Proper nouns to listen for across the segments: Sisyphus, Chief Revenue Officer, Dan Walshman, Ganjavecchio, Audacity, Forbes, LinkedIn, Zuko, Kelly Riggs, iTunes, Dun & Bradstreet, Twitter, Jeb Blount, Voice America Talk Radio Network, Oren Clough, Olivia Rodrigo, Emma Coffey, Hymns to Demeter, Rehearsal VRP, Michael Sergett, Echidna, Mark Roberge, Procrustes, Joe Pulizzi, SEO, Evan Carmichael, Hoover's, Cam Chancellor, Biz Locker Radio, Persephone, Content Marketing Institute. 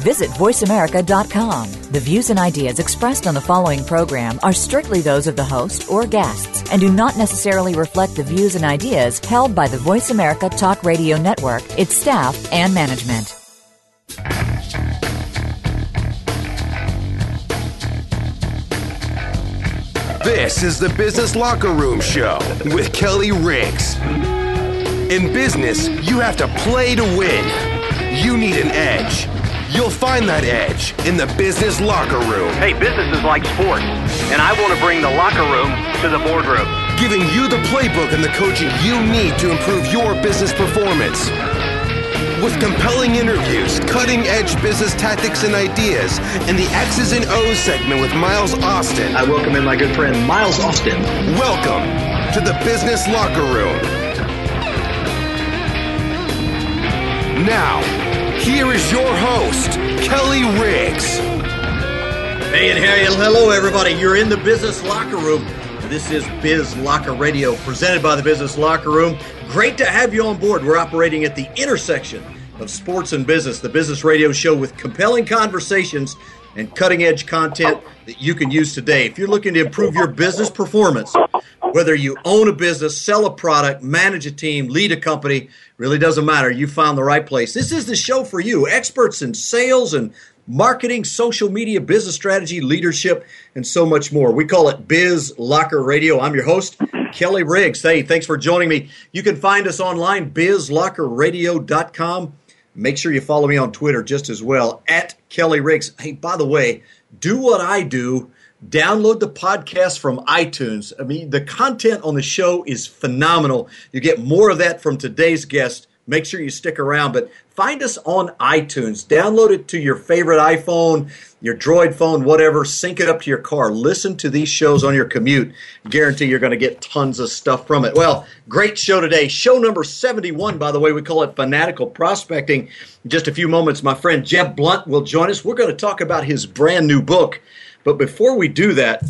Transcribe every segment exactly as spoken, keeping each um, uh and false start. Visit voice america dot com. The views and ideas expressed on the following program are strictly those of the host or guests and do not necessarily reflect the views and ideas held by the Voice America Talk Radio Network, its staff, and management. This is the Business Locker Room Show with Kelly Riggs. In business, you have to play to win. You need an edge. You'll find that edge in the Business Locker Room. Hey, business is like sports, and I want to bring the locker room to the boardroom. Giving you the playbook and the coaching you need to improve your business performance. With compelling interviews, cutting-edge business tactics and ideas, and the X's and O's segment with Miles Austin. I welcome in my good friend, Miles Austin. Welcome to the Business Locker Room. Now, here is your host, Kelly Riggs. Hey, and hey, and hello, everybody. You're in the Business Locker Room. This is Biz Locker Radio, presented by the Business Locker Room. Great to have you on board. We're operating at the intersection of sports and business, the business radio show with compelling conversations and cutting-edge content that you can use today. If you're looking to improve your business performance, whether you own a business, sell a product, manage a team, lead a company, really doesn't matter. You found the right place. This is the show for you. Experts in sales and marketing, social media, business strategy, leadership, and so much more. We call it Biz Locker Radio. I'm your host, Kelly Riggs. Hey, thanks for joining me. You can find us online, biz locker radio dot com. Make sure you follow me on Twitter just as well, at Kelly Riggs. Hey, by the way, do what I do. Download the podcast from iTunes. I mean, the content on the show is phenomenal. You get more of that from today's guest. Make sure you stick around, but find us on iTunes. Download it to your favorite iPhone, your Droid phone, whatever. Sync it up to your car. Listen to these shows on your commute. Guarantee you're going to get tons of stuff from it. Well, great show today. Show number seventy-one, by the way. We call it Fanatical Prospecting. In just a few moments, my friend Jeb Blount will join us. We're going to talk about his brand new book. But before we do that,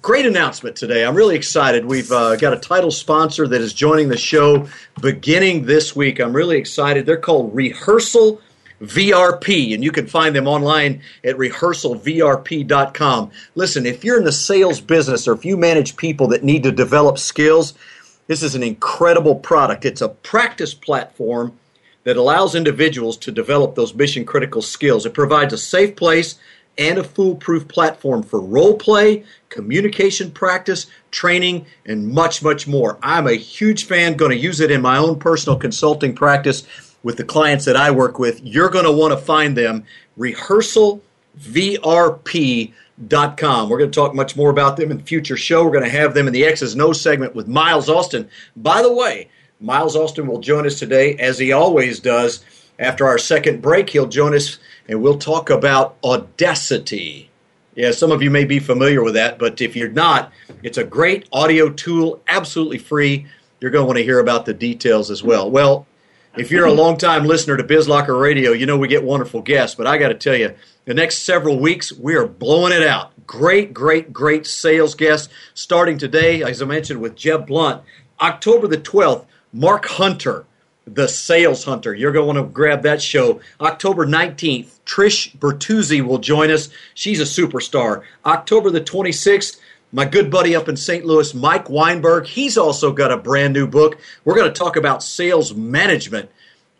great announcement today. I'm really excited. We've uh, got a title sponsor that is joining the show beginning this week. I'm really excited. They're called Rehearsal V R P, and you can find them online at rehearsal v r p dot com. Listen, if you're in the sales business or if you manage people that need to develop skills, this is an incredible product. It's a practice platform that allows individuals to develop those mission-critical skills. It provides a safe place and a foolproof platform for role play, communication practice, training, and much, much more. I'm a huge fan, going to use it in my own personal consulting practice with the clients that I work with. You're going to want to find them, rehearsal v r p dot com. We're going to talk much more about them in the future show. We're going to have them in the X's and O's segment with Miles Austin. By the way, Miles Austin will join us today, as he always does. After our second break, he'll join us, and we'll talk about Audacity. Yeah, some of you may be familiar with that, but if you're not, it's a great audio tool, absolutely free. You're going to want to hear about the details as well. Well, if you're a longtime listener to BizLocker Radio, you know we get wonderful guests, but I got to tell you, the next several weeks, we are blowing it out. Great, great, great sales guests, starting today, as I mentioned, with Jeb Blount. October the twelfth, Mark Hunter, The Sales Hunter. You're going to want to grab that show. October nineteenth, Trish Bertuzzi will join us. She's a superstar. October the twenty-sixth, my good buddy up in Saint Louis, Mike Weinberg. He's also got a brand new book. We're going to talk about sales management.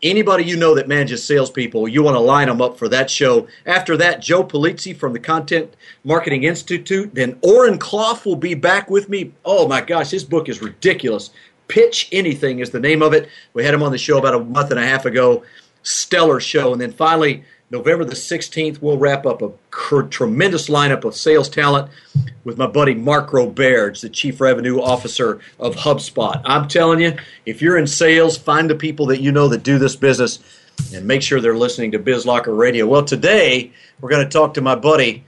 Anybody you know that manages salespeople, you want to line them up for that show. After that, Joe Pulizzi from the Content Marketing Institute. Then Oren Clough will be back with me. Oh, my gosh, his book is ridiculous. Pitch Anything is the name of it. We had him on the show about a month and a half ago. Stellar show. And then finally, November the sixteenth, we'll wrap up a tremendous lineup of sales talent with my buddy Mark Roberge, the Chief Revenue Officer of HubSpot. I'm telling you, if you're in sales, find the people that you know that do this business and make sure they're listening to BizLocker Radio. Well, today we're going to talk to my buddy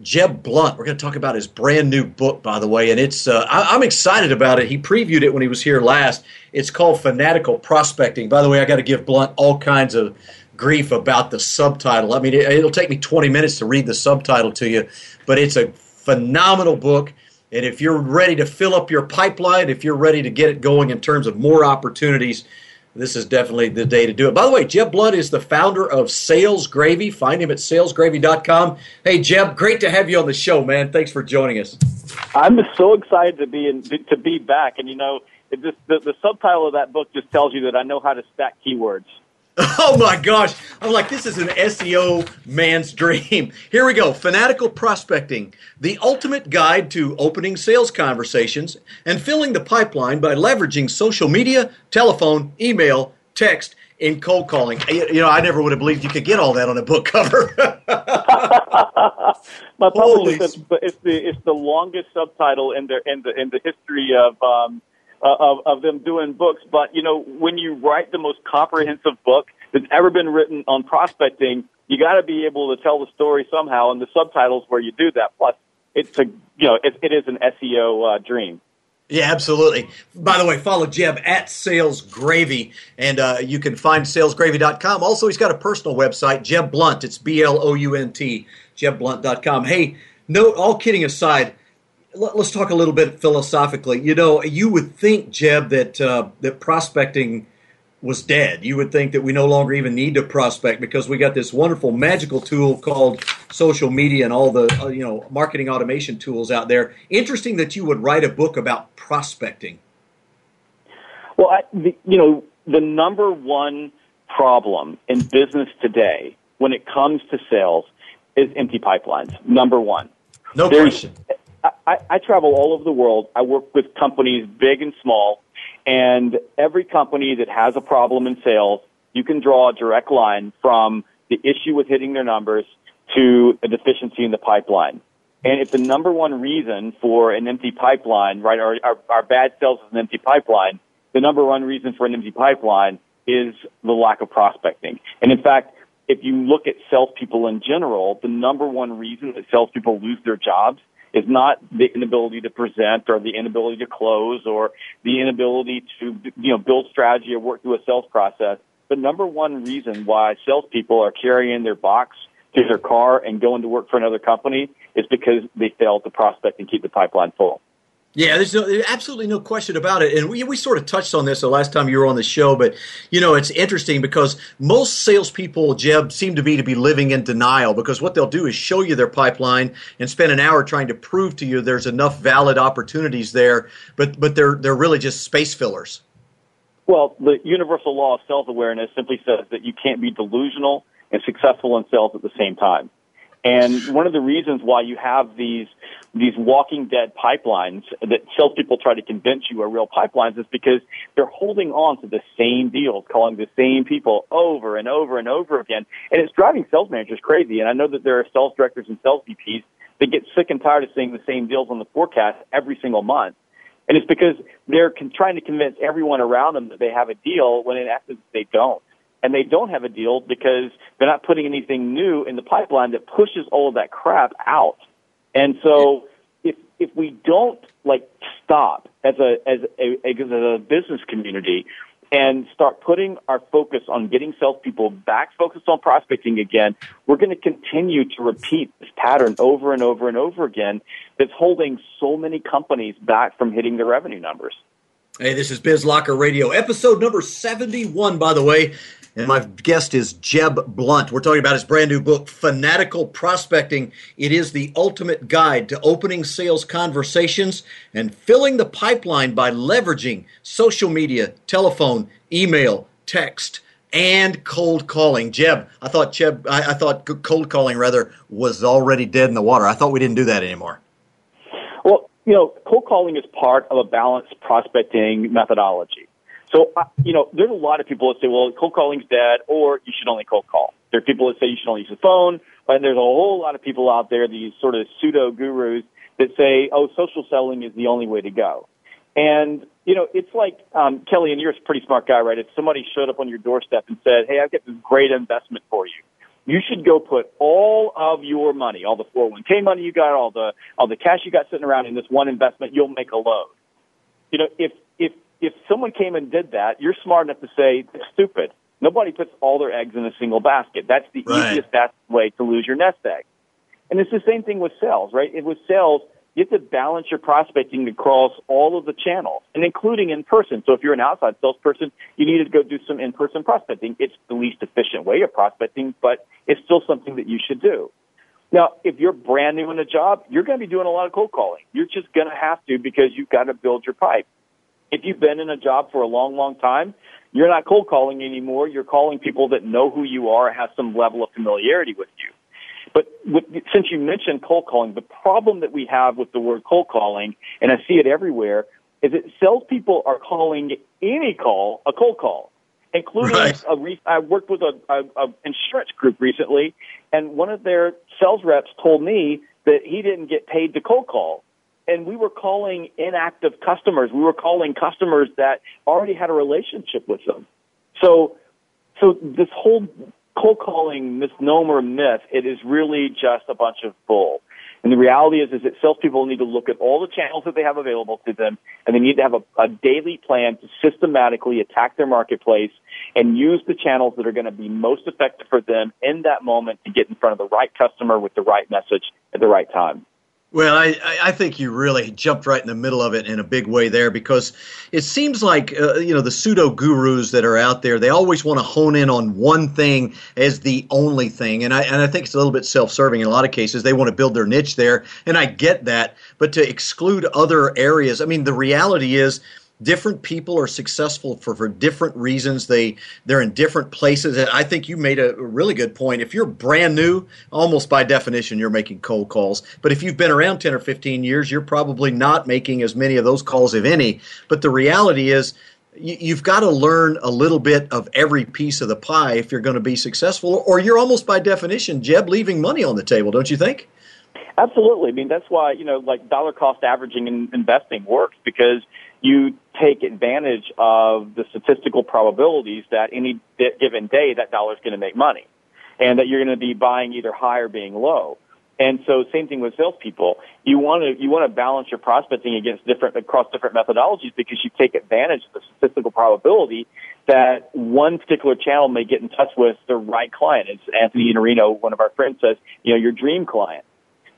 Jeb Blount. We're going to talk about his brand new book, by the way, and it's uh, I, I'm excited about it. He previewed it when he was here last. It's called Fanatical Prospecting. By the way, I got to give Blount all kinds of grief about the subtitle. I mean, it, it'll take me twenty minutes to read the subtitle to you, but it's a phenomenal book. And if you're ready to fill up your pipeline, if you're ready to get it going in terms of more opportunities, this is definitely the day to do it. By the way, Jeb Blount is the founder of Sales Gravy. Find him at sales gravy dot com. Hey, Jeb, great to have you on the show, man. Thanks for joining us. I'm so excited to be in, to be back. And, you know, it just, the, the subtitle of that book just tells you that I know how to stack keywords. Oh, my gosh. I'm like, this is an S E O man's dream. Here we go. Fanatical Prospecting, the ultimate guide to opening sales conversations and filling the pipeline by leveraging social media, telephone, email, text, and cold calling. You know, I never would have believed you could get all that on a book cover. My publisher says it's the, it's the longest subtitle in the, in the, in the history of um, – Of, of them doing books. But, you know, when you write the most comprehensive book that's ever been written on prospecting, you got to be able to tell the story somehow, and the subtitles where you do that. Plus, it's a, you know, it, it is an S E O uh, dream. Yeah, absolutely. By the way, follow Jeb at Sales Gravy, and uh, you can find sales gravy dot com. Also, he's got a personal website, Jeb Blount. It's B L O U N T, jeb blount dot com. Hey, no, all kidding aside, let's talk a little bit philosophically. You know, you would think, Jeb, that uh, that prospecting was dead. You would think that we no longer even need to prospect because we got this wonderful magical tool called social media and all the uh, you know, marketing automation tools out there. Interesting that you would write a book about prospecting. Well, I, the, you know, the number one problem in business today when it comes to sales is empty pipelines. Number one. No There's, question. I, I travel all over the world. I work with companies big and small, and every company that has a problem in sales, you can draw a direct line from the issue with hitting their numbers to a deficiency in the pipeline. And if the number one reason for an empty pipeline, right, our, our, our bad sales is an empty pipeline, the number one reason for an empty pipeline is the lack of prospecting. And, in fact, if you look at salespeople in general, the number one reason that salespeople lose their jobs is not the inability to present or the inability to close or the inability to, you know, build strategy or work through a sales process. The number one reason why salespeople are carrying their box to their car and going to work for another company is because they failed to prospect and keep the pipeline full. Yeah, there's, no, there's absolutely no question about it. And we, we sort of touched on this the last time you were on the show, but, you know, it's interesting because most salespeople, Jeb, seem to be to be living in denial, because what they'll do is show you their pipeline and spend an hour trying to prove to you there's enough valid opportunities there, but, but they're, they're really just space fillers. Well, the universal law of self-awareness simply says that you can't be delusional and successful in sales at the same time. And one of the reasons why you have these these walking dead pipelines that salespeople try to convince you are real pipelines is because they're holding on to the same deals, calling the same people over and over and over again. And it's driving sales managers crazy. And I know that there are sales directors and sales V Ps that get sick and tired of seeing the same deals on the forecast every single month. And it's because they're con- trying to convince everyone around them that they have a deal when in essence they don't. And they don't have a deal because they're not putting anything new in the pipeline that pushes all of that crap out. And so if if we don't, like, stop as a as a, as a business community and start putting our focus on getting salespeople back focused on prospecting again, we're going to continue to repeat this pattern over and over and over again that's holding so many companies back from hitting their revenue numbers. Hey, this is Biz Locker Radio, episode number seventy-one, by the way. And my guest is Jeb Blount. We're talking about his brand new book, Fanatical Prospecting. It is the ultimate guide to opening sales conversations and filling the pipeline by leveraging social media, telephone, email, text, and cold calling. Jeb, I thought Jeb, I, I thought cold calling rather was already dead in the water. I thought we didn't do that anymore. Well, you know, cold calling is part of a balanced prospecting methodology. So, you know, there's a lot of people that say, well, cold calling's dead, or you should only cold call. There are people that say you should only use the phone, and there's a whole lot of people out there, these sort of pseudo-gurus, that say, oh, social selling is the only way to go. And, you know, it's like, um, Kelly, and you're a pretty smart guy, right? If somebody showed up on your doorstep and said, hey, I've got this great investment for you, you should go put all of your money, all the four oh one k money you got, all the all the cash you got sitting around in this one investment, you'll make a load. You know, if if If someone came and did that, you're smart enough to say, stupid. Nobody puts all their eggs in a single basket. That's the right. easiest fast way to lose your nest egg. And it's the same thing with sales, right? It, with sales, you have to balance your prospecting across all of the channels, and including in-person. So if you're an outside salesperson, you need to go do some in-person prospecting. It's the least efficient way of prospecting, but it's still something that you should do. Now, if you're brand new in a job, you're going to be doing a lot of cold calling. You're just going to have to, because you've got to build your pipe. If you've been in a job for a long, long time, you're not cold calling anymore. You're calling people that know who you are and have some level of familiarity with you. But with, since you mentioned cold calling, the problem that we have with the word cold calling, and I see it everywhere, is that salespeople are calling any call a cold call. Including, right. a re- I worked with a, a, a insurance group recently, and one of their sales reps told me that he didn't get paid to cold call, and we were calling inactive customers. We were calling customers that already had a relationship with them. So, so this whole cold calling misnomer myth, it is really just a bunch of bull. And the reality is, is that salespeople need to look at all the channels that they have available to them, and they need to have a, a daily plan to systematically attack their marketplace and use the channels that are going to be most effective for them in that moment to get in front of the right customer with the right message at the right time. Well, I, I think you really jumped right in the middle of it in a big way there, because it seems like, uh, you know, the pseudo gurus that are out there, they always want to hone in on one thing as the only thing. And I, and I think it's a little bit self-serving in a lot of cases. They want to build their niche there. And I get that. But to exclude other areas, I mean, the reality is, different people are successful for, for different reasons. They, they're in different places. And I think you made a really good point. If you're brand new, almost by definition, you're making cold calls. But if you've been around ten or fifteen years, you're probably not making as many of those calls, if any. But the reality is, you, you've got to learn a little bit of every piece of the pie if you're going to be successful. Or you're almost by definition, Jeb, leaving money on the table, don't you think? Absolutely. I mean, that's why, you know, like dollar cost averaging in investing works, because you take advantage of the statistical probabilities that any given day that dollar is going to make money and that you're going to be buying either high or being low. And so same thing with salespeople. You want to, you want to balance your prospecting against different, across different methodologies, because you take advantage of the statistical probability that one particular channel may get in touch with the right client. It's Anthony Iannarino, one of our friends, says, you know, your dream client.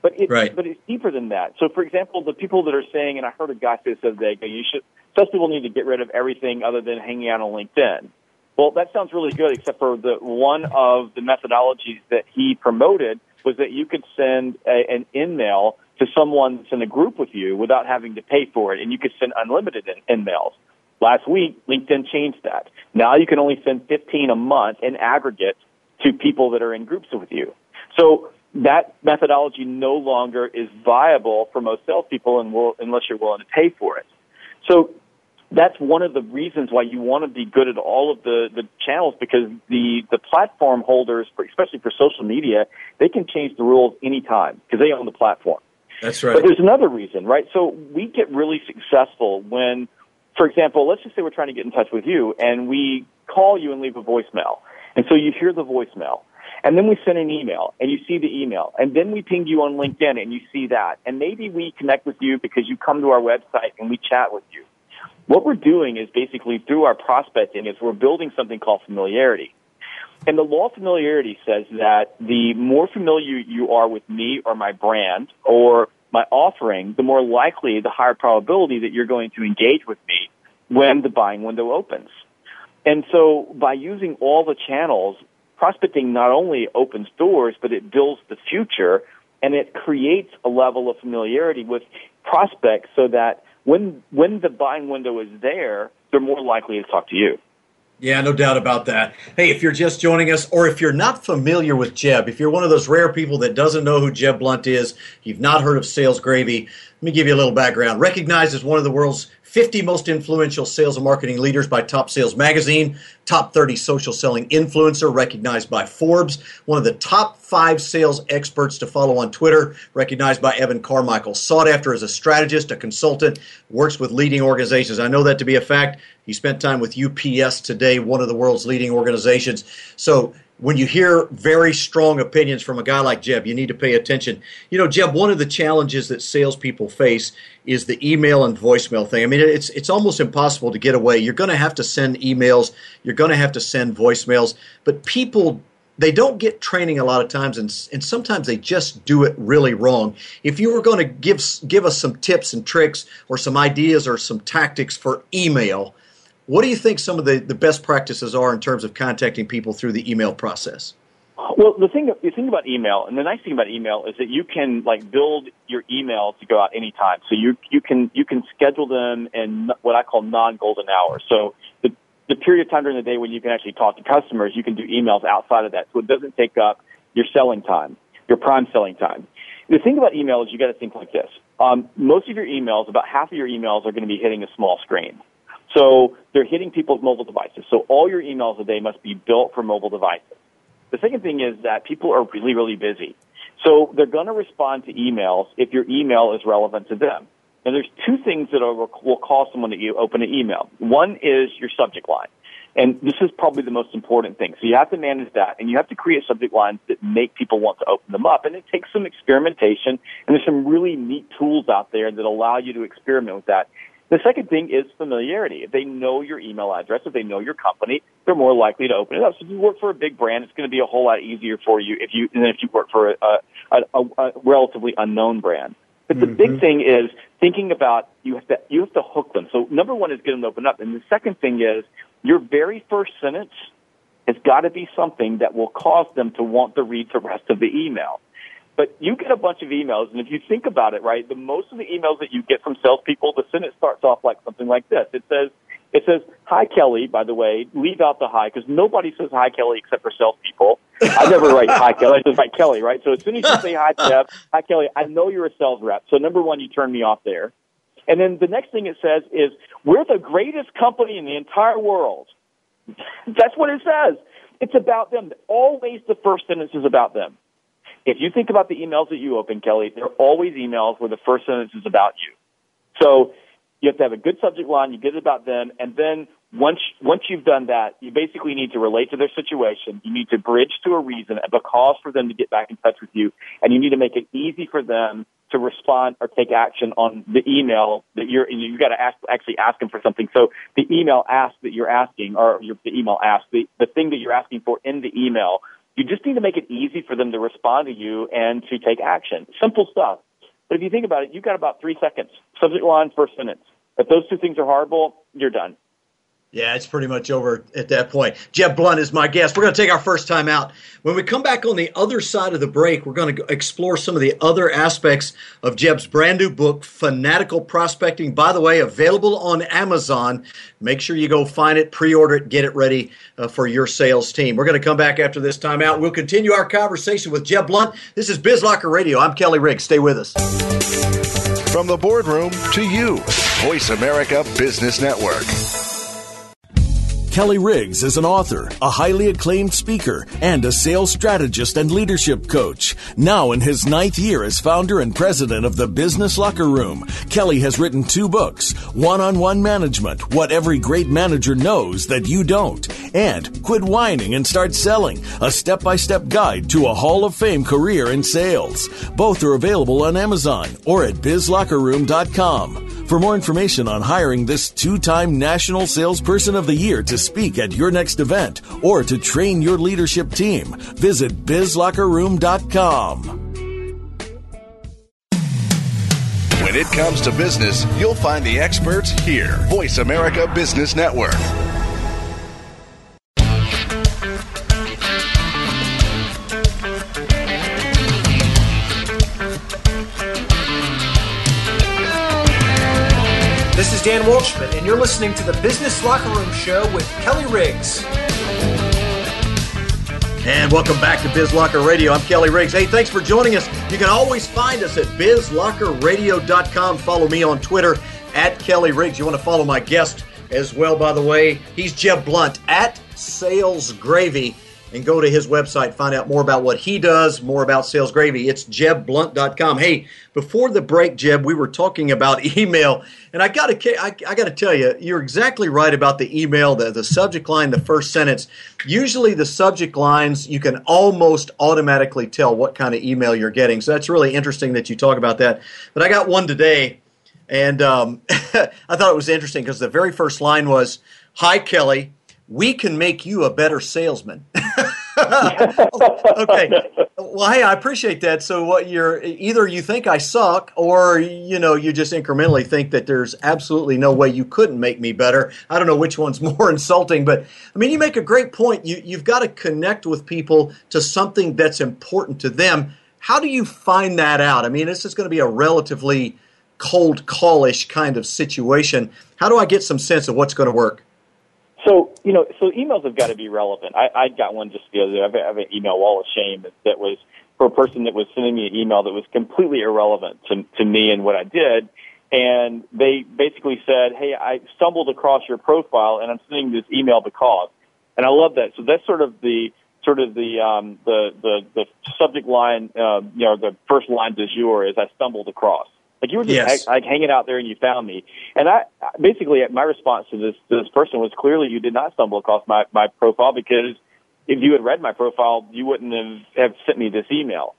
But it's, right. but it's deeper than that. So, for example, the people that are saying, and I heard a guy say this the other day, you should, such people need to get rid of everything other than hanging out on LinkedIn. Well, that sounds really good, except for the one of the methodologies that he promoted was that you could send a, an in-mail to someone that's in a group with you without having to pay for it, and you could send unlimited in- in-mails. Last week, LinkedIn changed that. Now you can only send fifteen a month in aggregate to people that are in groups with you. So that methodology no longer is viable for most salespeople and will, unless you're willing to pay for it. So that's one of the reasons why you want to be good at all of the, the channels, because the, the platform holders, especially for social media, they can change the rules any time because they own the platform. That's right. But there's another reason, right? So we get really successful when, for example, let's just say we're trying to get in touch with you and we call you and leave a voicemail. And so you hear the voicemail. And then we send an email, and you see the email. And then we ping you on LinkedIn, and you see that. And maybe we connect with you because you come to our website and we chat with you. What we're doing is basically through our prospecting is we're building something called familiarity. And the law of familiarity says that the more familiar you are with me or my brand or my offering, the more likely, the higher probability that you're going to engage with me when the buying window opens. And so by using all the channels, prospecting not only opens doors, but it builds the future, and it creates a level of familiarity with prospects so that when when the buying window is there, they're more likely to talk to you. Yeah, no doubt about that. Hey, if you're just joining us, or if you're not familiar with Jeb, if you're one of those rare people that doesn't know who Jeb Blount is, you've not heard of Sales Gravy, let me give you a little background. Recognized as one of the world's fifty most influential sales and marketing leaders by Top Sales Magazine, top thirty social selling influencer, recognized by Forbes, one of the top five sales experts to follow on Twitter, recognized by Evan Carmichael, sought after as a strategist, a consultant, works with leading organizations. I know that to be a fact. He spent time with U P S today, one of the world's leading organizations. So when you hear very strong opinions from a guy like Jeb, you need to pay attention. You know, Jeb, one of the challenges that salespeople face is the email and voicemail thing. I mean, it's it's almost impossible to get away. You're going to have to send emails. You're going to have to send voicemails. But people, they don't get training a lot of times, and and sometimes they just do it really wrong. If you were going to give give us some tips and tricks or some ideas or some tactics for email, what do you think some of the, the best practices are in terms of contacting people through the email process? Well, the thing the thing about email, and the nice thing about email is that you can like build your email to go out anytime. So you you can you can schedule them in what I call non-golden hours. So the the period of time during the day when you can actually talk to customers, you can do emails outside of that. So it doesn't take up your selling time, your prime selling time. The thing about email is you got to think like this. Um, most of your emails, about half of your emails, are going to be hitting a small screen. So they're hitting people's mobile devices. So all your emails today must be built for mobile devices. The second thing is that people are really, really busy. So they're going to respond to emails if your email is relevant to them. And there's two things that are, will cause someone to open an email. One is your subject line. And this is probably the most important thing. So you have to manage that, and you have to create subject lines that make people want to open them up. And it takes some experimentation, and there's some really neat tools out there that allow you to experiment with that. The second thing is familiarity. If they know your email address, if they know your company, they're more likely to open it up. So if you work for a big brand, it's going to be a whole lot easier for you if you than if you work for a, a, a, a relatively unknown brand. But the mm-hmm. big thing is thinking about you have to you have to hook them. So number one is get them to open up, and the second thing is your very first sentence has got to be something that will cause them to want to read the rest of the email. But you get a bunch of emails, and if you think about it, right, the most of the emails that you get from salespeople, the sentence starts off like something like this. It says, "It says, hi Kelly." By the way, leave out the hi because nobody says hi Kelly except for salespeople. I never write hi Kelly. I just write Kelly, right? So as soon as you say hi Jeff, hi Kelly, I know you're a sales rep. So number one, you turn me off there, and then the next thing it says is, "We're the greatest company in the entire world." That's what it says. It's about them. Always the first sentence is about them. If you think about the emails that you open, Kelly, they're always emails where the first sentence is about you. So you have to have a good subject line, you get it about them, and then once once you've done that, you basically need to relate to their situation. You need to bridge to a reason, a cause for them to get back in touch with you, and you need to make it easy for them to respond or take action on the email that you're, you've got to ask, actually ask them for something. So the email ask that you're asking, or your, the email ask, the, the thing that you're asking for in the email, you just need to make it easy for them to respond to you and to take action. Simple stuff. But if you think about it, you've got about three seconds. Subject line, first sentence. If those two things are horrible, you're done. Yeah, it's pretty much over at that point. Jeb Blount is my guest. We're going to take our first time out. When we come back on the other side of the break, we're going to explore some of the other aspects of Jeb's brand new book, Fanatical Prospecting. By the way, available on Amazon. Make sure you go find it, pre-order it, get it ready uh, for your sales team. We're going to come back after this time out. We'll continue our conversation with Jeb Blount. This is Biz Locker Radio. I'm Kelly Riggs. Stay with us. From the boardroom to you, Voice America Business Network. Kelly Riggs is an author, a highly acclaimed speaker, and a sales strategist and leadership coach. Now in his ninth year as founder and president of the Business Locker Room, Kelly has written two books, One-on-One Management, What Every Great Manager Knows That You Don't, and Quit Whining and Start Selling, a step-by-step guide to a Hall of Fame career in sales. Both are available on Amazon or at biz locker room dot com. For more information on hiring this two-time National Salesperson of the Year to speak at your next event or to train your leadership team, visit biz locker room dot com. When it comes to business, you'll find the experts here. Voice America Business Network. This is Dan Walshman, and you're listening to the Business Locker Room Show with Kelly Riggs. And welcome back to Biz Locker Radio. I'm Kelly Riggs. Hey, thanks for joining us. You can always find us at biz locker radio dot com. Follow me on Twitter, at Kelly Riggs. You want to follow my guest as well, by the way. He's Jeb Blount, at Sales Gravy. and go to his website, find out more about what he does, more about Sales Gravy. It's jeb blount dot com. Hey, before the break, Jeb, we were talking about email, and I got to I, I got to tell you, you're exactly right about the email, the, the subject line, the first sentence. Usually the subject lines, you can almost automatically tell what kind of email you're getting, so that's really interesting that you talk about that. But I got one today, and um, I thought it was interesting because the very first line was, "Hi, Kelly. We can make you a better salesman." Okay. Well, hey, I appreciate that. So what you're either you think I suck, or you know, you just incrementally think that there's absolutely no way you couldn't make me better. I don't know which one's more insulting, but I mean, you make a great point. You you've got to connect with people to something that's important to them. How do you find that out? I mean, this is going to be a relatively cold callish kind of situation. How do I get some sense of what's going to work? So, you know, so emails have got to be relevant. I, I got one just the other day. I have an email wall of shame that was for a person that was sending me an email that was completely irrelevant to, to me and what I did. And they basically said, "Hey, I stumbled across your profile and I'm sending this email because." And I love that. So that's sort of the, sort of the, um, the, the, the subject line, uh, you know, the first line du jour is "I stumbled across." Like you were just yes. like hanging out there, and you found me. And I basically, my response to this to this person was, clearly you did not stumble across my, my profile, because if you had read my profile, you wouldn't have, have sent me this email.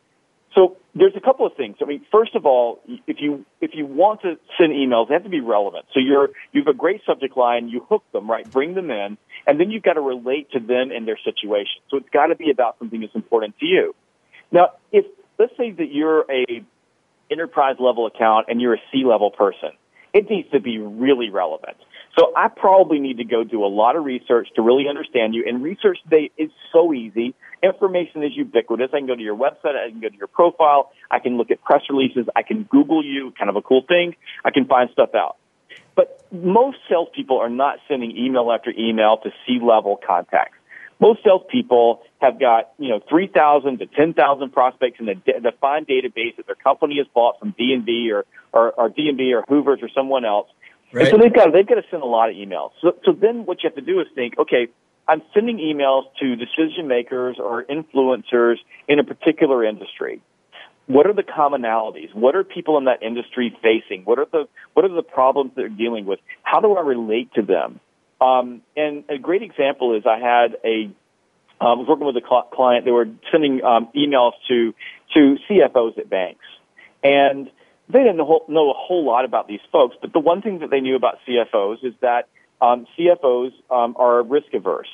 So there's a couple of things. I mean, first of all, if you if you want to send emails, they have to be relevant. So you're you have a great subject line, you hook them, right? Bring them in, and then you've got to relate to them and their situation. So it's got to be about something that's important to you. Now, if let's say that you're a enterprise-level account and you're a C-level person, it needs to be really relevant. So I probably need to go do a lot of research to really understand you, and research today is so easy. Information is ubiquitous. I can go to your website. I can go to your profile. I can look at press releases. I can Google you, kind of a cool thing. I can find stuff out. But most salespeople are not sending email after email to C-level contacts. Most salespeople have got, you know, three thousand to ten thousand prospects in the defined database that their company has bought from D and B or, or, or D and B or Hoover's or someone else. Right. And so they've got, they've got to send a lot of emails. So, so then what you have to do is think, okay, I'm sending emails to decision makers or influencers in a particular industry. What are the commonalities? What are people in that industry facing? What are the, what are the problems they're dealing with? How do I relate to them? Um, and a great example is I had a, I was working with a client. They were sending um, emails to to C F Os at banks, and they didn't know, know a whole lot about these folks. But the one thing that they knew about C F Os is that um, C F Os um, are risk averse,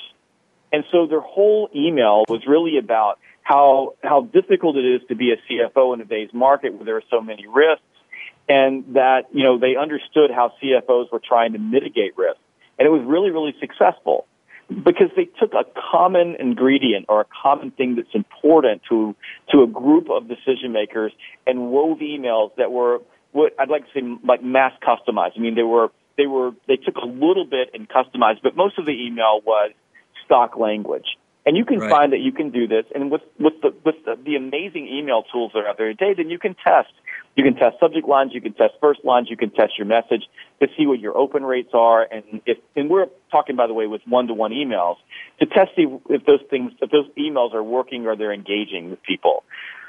and so their whole email was really about how how difficult it is to be a C F O in today's market, where there are so many risks, and that, you know, they understood how C F Os were trying to mitigate risk. And it was really, really successful because they took a common ingredient or a common thing that's important to to a group of decision makers and wove emails that were what I'd like to say like mass customized. I mean, they were they were they took a little bit and customized, but most of the email was stock language. And you can right. find that you can do this. And with with the with the, the amazing email tools that are out there today, then you can test. You can test subject lines, you can test first lines, you can test your message to see what your open rates are, and if and we're talking, by the way, with one-to-one emails to test if those things, if those emails are working or they're engaging with people.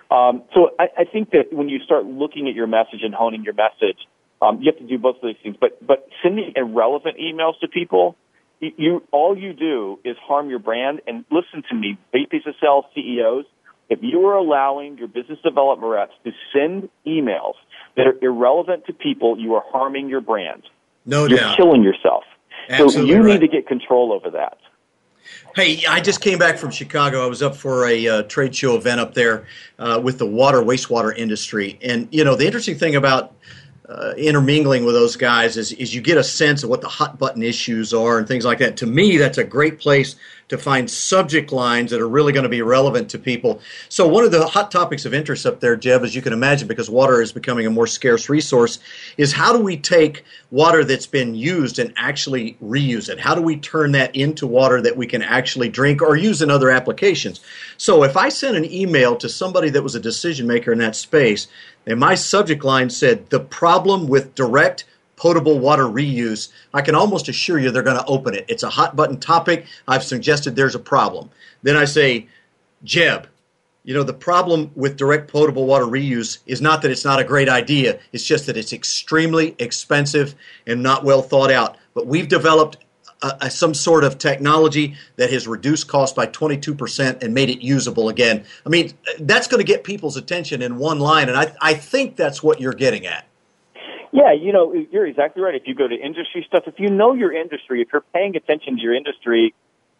Um, so I, I think that when you start looking at your message and honing your message, um, you have to do both of these things. But but sending irrelevant emails to people, you all you do is harm your brand. And listen to me, V Ps of sales, C E Os. If you are allowing your business development reps to send emails that are irrelevant to people, you are harming your brand. No You're doubt. You're killing yourself. Absolutely so you right. need to get control over that. Hey, I just came back from Chicago. I was up for a uh, trade show event up there uh, with the water, wastewater industry. And, you know, the interesting thing about uh, intermingling with those guys is, is you get a sense of what the hot button issues are and things like that. To me, that's a great place to find subject lines that are really going to be relevant to people. So one of the hot topics of interest up there, Jeb, as you can imagine, because water is becoming a more scarce resource, is how do we take water that's been used and actually reuse it? How do we turn that into water that we can actually drink or use in other applications? So if I sent an email to somebody that was a decision maker in that space, and my subject line said, "The problem with direct potable water reuse, I can almost assure you they're going to open it. It's a hot button topic. I've suggested there's a problem. Then I say, Jeb, you know, the problem with direct potable water reuse is not that it's not a great idea. It's just that it's extremely expensive and not well thought out. But we've developed Uh, some sort of technology that has reduced cost by twenty-two percent and made it usable again. I mean, that's going to get people's attention in one line, and I, I think that's what you're getting at. Yeah, you know, you're exactly right. If you go to industry stuff, if you know your industry, if you're paying attention to your industry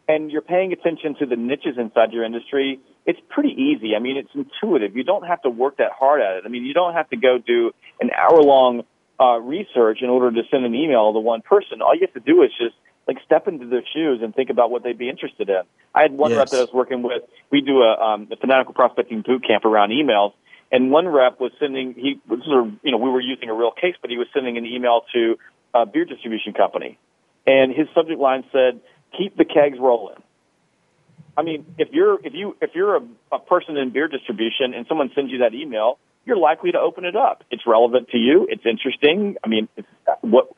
and you're paying attention to the niches inside your industry, it's pretty easy. I mean, it's intuitive. You don't have to work that hard at it. I mean, you don't have to go do an hour-long uh, research in order to send an email to one person. All you have to do is just like step into their shoes and think about what they'd be interested in. I had one yes. rep that I was working with. We do a, um, a Fanatical Prospecting boot camp around emails, and one rep was sending. He was sort of, you know, we were using a real case, but he was sending an email to a beer distribution company, and his subject line said, "Keep the kegs rolling." I mean, if you're if you if you're a, a person in beer distribution and someone sends you that email, you're likely to open it up. It's relevant to you. It's interesting. I mean, it's, what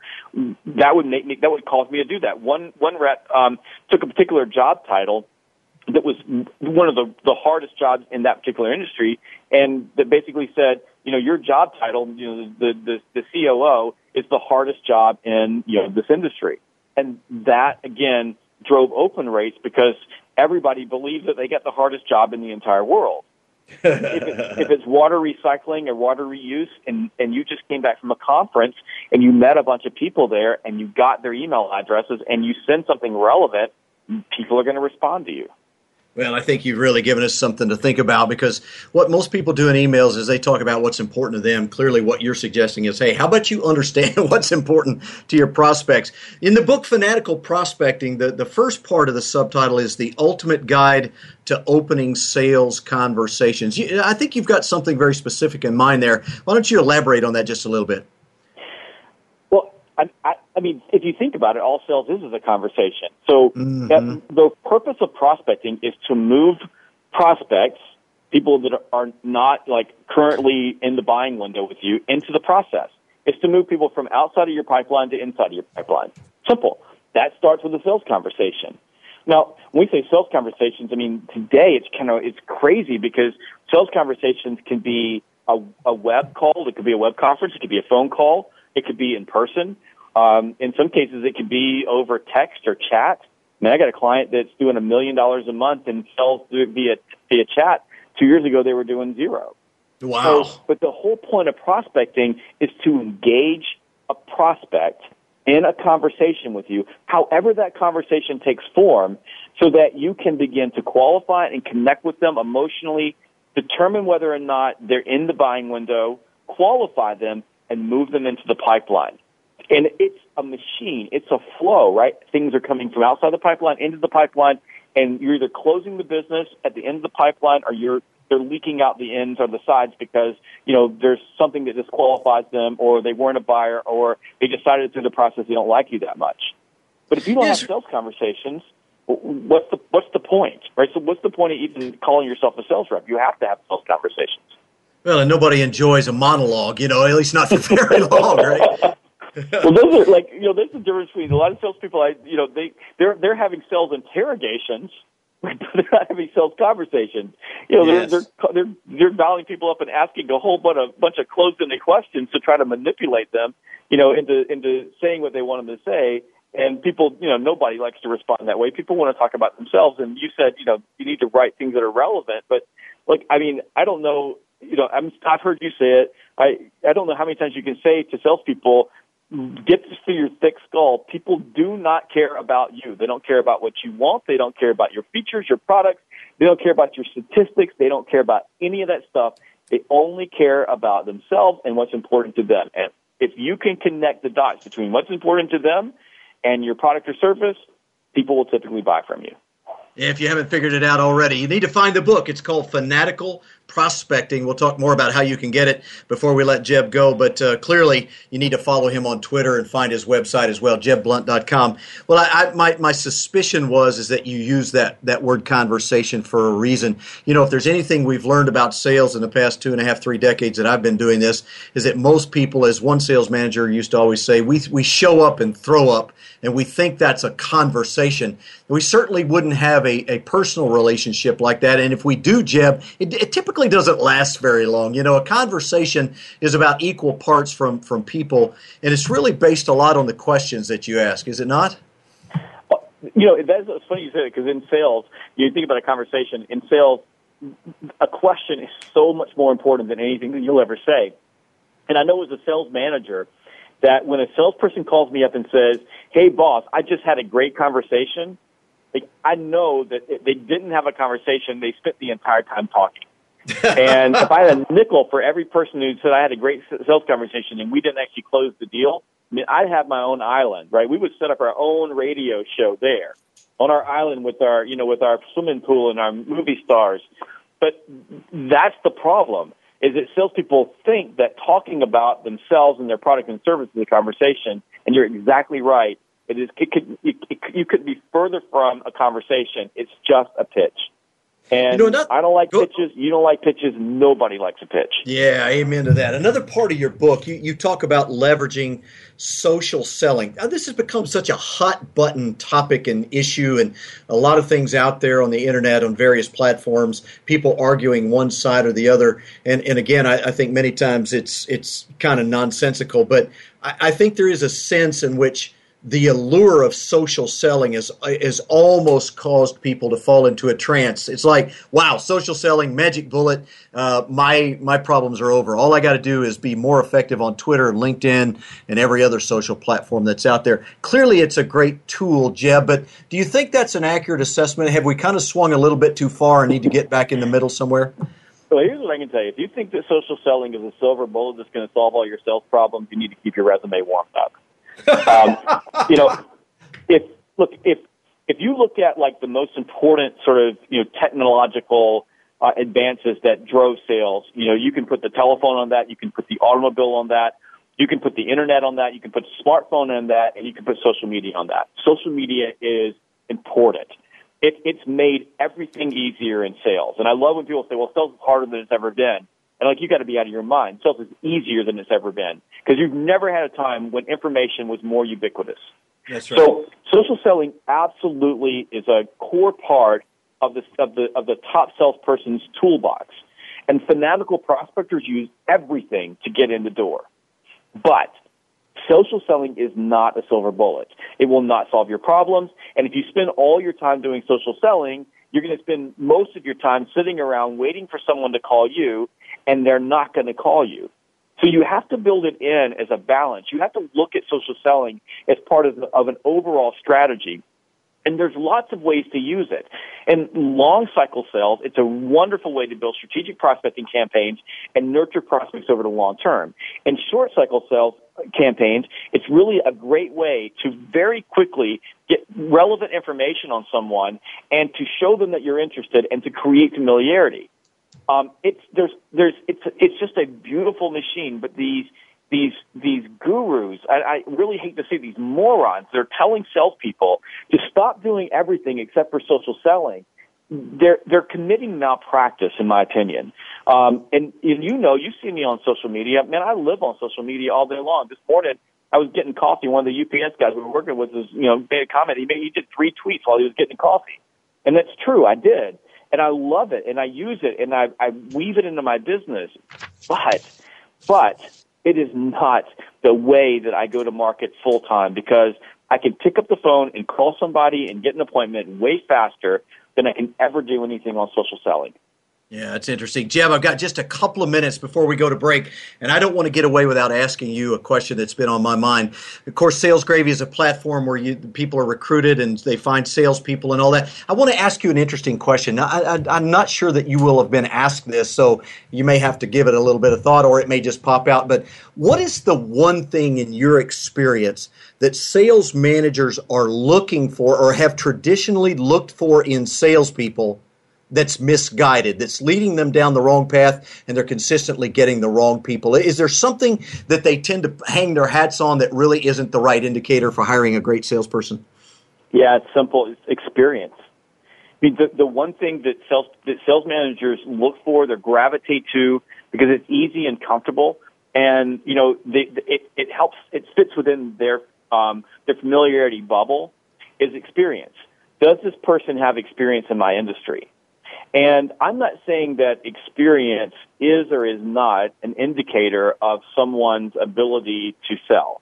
that would make me, that would cause me to do that. One one rep um, took a particular job title that was one of the, the hardest jobs in that particular industry, and that basically said, you know, your job title, you know, the the, the C O O is the hardest job in, you know, this industry, and that again drove open rates because everybody believed that they got the hardest job in the entire world. if, it, if it's water recycling or water reuse, and, and you just came back from a conference and you met a bunch of people there and you got their email addresses and you send something relevant, people are going to respond to you. Well, I think you've really given us something to think about, because what most people do in emails is they talk about what's important to them. Clearly what you're suggesting is, hey, how about you understand what's important to your prospects? In the book Fanatical Prospecting, the, the first part of the subtitle is The Ultimate Guide to Opening Sales Conversations. You, I think you've got something very specific in mind there. Why don't you elaborate on that just a little bit? Well, I, I, I mean, if you think about it, all sales is, is a conversation. So mm-hmm. that, the purpose of prospecting is to move prospects, people that are not like currently in the buying window with you, into the process. It's to move people from outside of your pipeline to inside of your pipeline. Simple. That starts with a sales conversation. Now, when we say sales conversations, I mean, today it's kind of, it's crazy because sales conversations can be a, a web call. It could be a web conference. It could be a phone call. It could be in person. Um, in some cases, it could be over text or chat. I mean, I got a client that's doing a million dollars a month and sells via via chat. Two years ago, they were doing zero. Wow! So, but the whole point of prospecting is to engage a prospect in a conversation with you, however that conversation takes form, so that you can begin to qualify and connect with them emotionally, determine whether or not they're in the buying window, qualify them, and move them into the pipeline. And it's a machine. It's a flow, right? Things are coming from outside the pipeline into the pipeline, and you're either closing the business at the end of the pipeline or you're they're leaking out the ends or the sides because, you know, there's something that disqualifies them, or they weren't a buyer, or they decided through the process they don't like you that much. But if you don't yes. have sales conversations, what's the what's the point, right? So what's the point of even calling yourself a sales rep? You have to have sales conversations. Well, and nobody enjoys a monologue, you know, at least not for very long, right? Well, those are like, you know, there's the difference between a lot of salespeople, I, you know, they, they're, they're having sales interrogations, but they're not having sales conversations. You know, yes. they're, they're, they're, they're dialing people up and asking a whole bunch of, bunch of closed-ended questions to try to manipulate them, you know, into, into saying what they want them to say. And people, you know, nobody likes to respond that way. People want to talk about themselves. And you said, you know, you need to write things that are relevant, but like, I mean, I don't know. You know, I'm, I've heard you say it. I, I don't know how many times you can say to salespeople, get this through your thick skull. People do not care about you. They don't care about what you want. They don't care about your features, your products. They don't care about your statistics. They don't care about any of that stuff. They only care about themselves and what's important to them. And if you can connect the dots between what's important to them and your product or service, people will typically buy from you. If you haven't figured it out already, you need to find the book. It's called Fanatical Prospecting. We'll talk more about how you can get it before we let Jeb go, but uh, clearly you need to follow him on Twitter and find his website as well, jeb blount dot com. Well, I, I, my, my suspicion was is that you use that, that word conversation for a reason. You know, if there's anything we've learned about sales in the past two and a half, three decades that I've been doing this, is that most people, as one sales manager used to always say, we we show up and throw up, and we think that's a conversation. We certainly wouldn't have a, a personal relationship like that, and if we do, Jeb, it, it typically doesn't last very long. You know, a conversation is about equal parts from, from people, and it's really based a lot on the questions that you ask, is it not? You know, that's funny you say that, because in sales, you think about a conversation. In sales, a question is so much more important than anything that you'll ever say. And I know as a sales manager that when a salesperson calls me up and says, hey, boss, I just had a great conversation, like, I know that they didn't have a conversation. They spent the entire time talking. And if I had a nickel for every person who said I had a great sales conversation and we didn't actually close the deal, I mean, I'd have my own island, right? We would set up our own radio show there on our island with our, you know, with our swimming pool and our movie stars. But that's the problem, is that salespeople think that talking about themselves and their product and service is a conversation, and you're exactly right. It is, it could, it, it, you could be further from a conversation. It's just a pitch. And you know, not, I don't like go, pitches. You don't like pitches. Nobody likes a pitch. Yeah, amen to that. Another part of your book, you, you talk about leveraging social selling. Now, this has become such a hot button topic and issue, and a lot of things out there on the internet, on various platforms, people arguing one side or the other. And, and again, I, I think many times it's, it's kind of nonsensical, but I, I think there is a sense in which the allure of social selling has is, is almost caused people to fall into a trance. It's like, wow, social selling, magic bullet, uh, my my problems are over. All I got to do is be more effective on Twitter and LinkedIn and every other social platform that's out there. Clearly it's a great tool, Jeb, but do you think that's an accurate assessment? Have we kind of swung a little bit too far and need to get back in the middle somewhere? Well, here's what I can tell you. If you think that social selling is a silver bullet that's going to solve all your sales problems, you need to keep your resume warmed up. um, you know, if look if if you look at like the most important sort of you know technological uh, advances that drove sales, you know, you can put the telephone on that, you can put the automobile on that, you can put the internet on that, you can put the smartphone on that, and you can put social media on that. Social media is important. It, it's made everything easier in sales, and I love when people say, "Well, sales is harder than it's ever been." And, like, you got to be out of your mind. Sales is easier than it's ever been because you've never had a time when information was more ubiquitous. That's right. So social selling absolutely is a core part of the, of the, of the top salesperson's toolbox. And fanatical prospectors use everything to get in the door. But social selling is not a silver bullet. It will not solve your problems. And if you spend all your time doing social selling, you're going to spend most of your time sitting around waiting for someone to call you, and they're not going to call you. So you have to build it in as a balance. You have to look at social selling as part of, the, of an overall strategy. And there's lots of ways to use it. And long cycle sales, it's a wonderful way to build strategic prospecting campaigns and nurture prospects over the long term. And short cycle sales campaigns, it's really a great way to very quickly get relevant information on someone and to show them that you're interested and to create familiarity. Um, it's there's there's it's it's just a beautiful machine, but these these these gurus, I, I really hate to say these morons. They're telling salespeople to stop doing everything except for social selling. They're they're committing malpractice, in my opinion. Um, and, and you know, you see me on social media. Man, I live on social media all day long. This morning, I was getting coffee. One of the U P S guys we were working with was, you know, made a comment. He made he did three tweets while he was getting coffee, and that's true. I did. And I love it, and I use it, and I, I weave it into my business. But, but it is not the way that I go to market full time, because I can pick up the phone and call somebody and get an appointment way faster than I can ever do anything on social selling. Yeah, that's interesting. Jeb, I've got just a couple of minutes before we go to break, and I don't want to get away without asking you a question that's been on my mind. Of course, Sales Gravy is a platform where you, people are recruited and they find salespeople and all that. I want to ask you an interesting question. I, I, I'm not sure that you will have been asked this, so you may have to give it a little bit of thought, or it may just pop out. But what is the one thing in your experience that sales managers are looking for or have traditionally looked for in salespeople that's misguided, that's leading them down the wrong path, and they're consistently getting the wrong people? Is there something that they tend to hang their hats on that really isn't the right indicator for hiring a great salesperson? Yeah, it's simple. It's experience. I mean, the, the one thing that sales, that sales managers look for, they gravitate to, because it's easy and comfortable, and, you know, they, it, it helps, it fits within their, um, their familiarity bubble, is experience. Does this person have experience in my industry? And I'm not saying that experience is or is not an indicator of someone's ability to sell.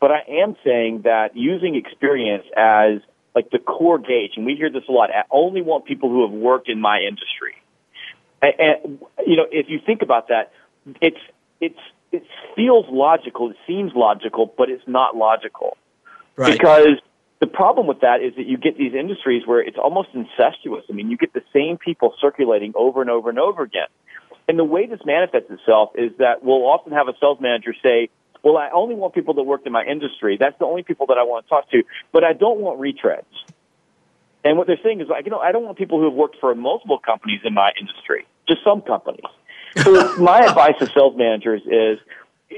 But I am saying that using experience as like the core gauge, and we hear this a lot, I only want people who have worked in my industry. And, you know, if you think about that, it's, it's, it feels logical, it seems logical, but it's not logical. Right. Because the problem with that is that you get these industries where it's almost incestuous. I mean, you get the same people circulating over and over and over again. And the way this manifests itself is that we'll often have a sales manager say, well, I only want people that worked in my industry. That's the only people that I want to talk to, but I don't want retreads. And what they're saying is, like, you know, I don't want people who have worked for multiple companies in my industry, just some companies. So my advice to sales managers is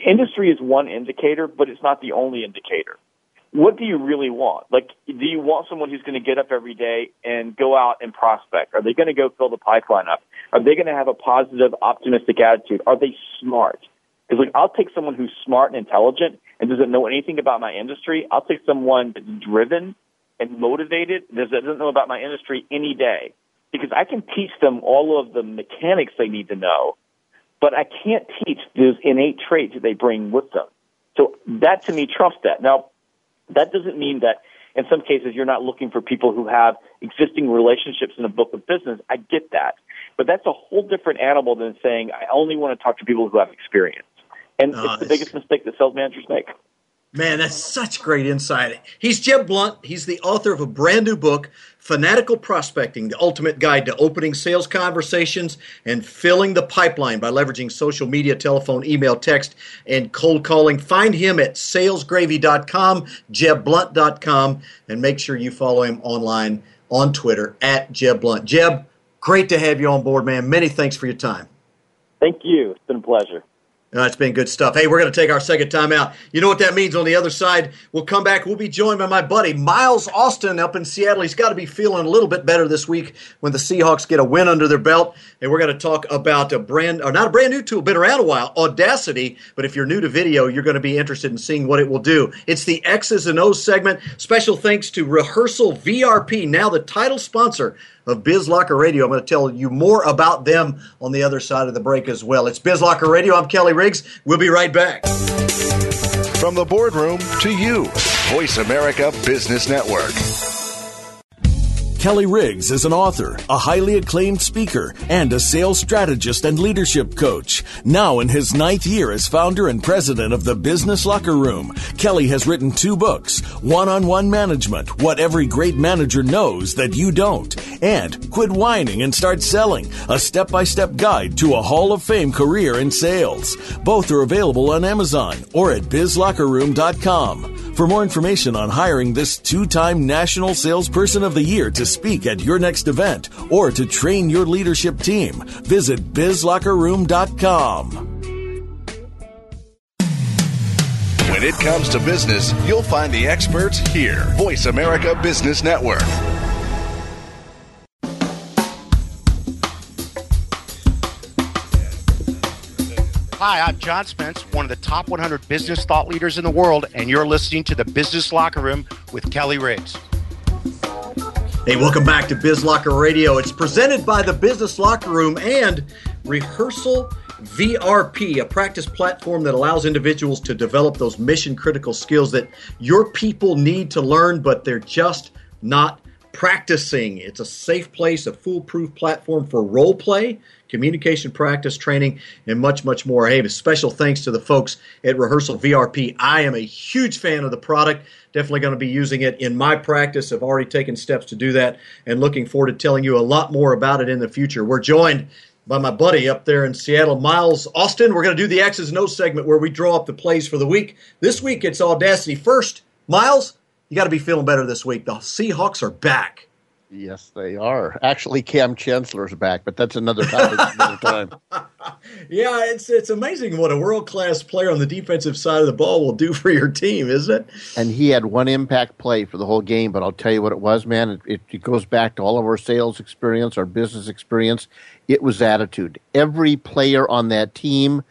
industry is one indicator, but it's not the only indicator. What do you really want? Like, do you want someone who's going to get up every day and go out and prospect? Are they going to go fill the pipeline up? Are they going to have a positive, optimistic attitude? Are they smart? Because, like, I'll take someone who's smart and intelligent and doesn't know anything about my industry. I'll take someone that's driven and motivated that doesn't know about my industry any day, because I can teach them all of the mechanics they need to know, but I can't teach those innate traits that they bring with them. So that, to me, trumps that. Now, that doesn't mean that in some cases you're not looking for people who have existing relationships in a book of business. I get that. But that's a whole different animal than saying I only want to talk to people who have experience. And no, it's the biggest mistake that sales managers make. Man, that's such great insight. He's Jeb Blount. He's the author of a brand new book, Fanatical Prospecting, the ultimate guide to opening sales conversations and filling the pipeline by leveraging social media, telephone, email, text, and cold calling. Find him at sales gravy dot com, jeb blount dot com, and make sure you follow him online on Twitter at Jeb Blount. Jeb, great to have you on board, man. Many thanks for your time. Thank you. It's been a pleasure. No, it's been good stuff. Hey, we're going to take our second time out. You know what that means on the other side. We'll come back. We'll be joined by my buddy Miles Austin up in Seattle. He's got to be feeling a little bit better this week when the Seahawks get a win under their belt. And we're going to talk about a brand, or not a brand new tool, been around a while, Audacity. But if you're new to video, you're going to be interested in seeing what it will do. It's the X's and O's segment. Special thanks to Rehearsal V R P, now the title sponsor of Biz Locker Radio. I'm going to tell you more about them on the other side of the break as well. It's Biz Locker Radio. I'm Kelly Riggs. We'll be right back. From the boardroom to you, Voice America Business Network. Kelly Riggs is an author, a highly acclaimed speaker, and a sales strategist and leadership coach. Now in his ninth year as founder and president of the Business Locker Room, Kelly has written two books, One-on-One Management, What Every Great Manager Knows That You Don't, and Quit Whining and Start Selling, a step-by-step guide to a Hall of Fame career in sales. Both are available on Amazon or at biz locker room dot com. For more information on hiring this two-time National Salesperson of the Year to speak at your next event or to train your leadership team, visit biz locker room dot com. When it comes to business, you'll find the experts here. Voice America Business Network. Hi, I'm John Spence, one of the top one hundred business thought leaders in the world, and you're listening to the Business Locker Room with Kelly Riggs. Hey, welcome back to Biz Locker Radio. It's presented by the Business Locker Room and Rehearsal V R P, a practice platform that allows individuals to develop those mission-critical skills that your people need to learn, but they're just not practicing. It's a safe place, a foolproof platform for role play, communication practice, training, and much, much more. Hey, special thanks to the folks at Rehearsal V R P. I am a huge fan of the product. Definitely going to be using it in my practice. I've already taken steps to do that and looking forward to telling you a lot more about it in the future. We're joined by my buddy up there in Seattle, Miles Austin. We're going to do the X's and O's segment where we draw up the plays for the week. This week, it's Audacity. First, Miles, you got to be feeling better this week. The Seahawks are back. Yes, they are. Actually, Cam Chancellor's back, but that's another topic another time. Yeah, it's it's amazing what a world-class player on the defensive side of the ball will do for your team, isn't it? And he had one impact play for the whole game, but I'll tell you what it was, man. It, it, it goes back to all of our sales experience, our business experience. It was attitude. Every player on that team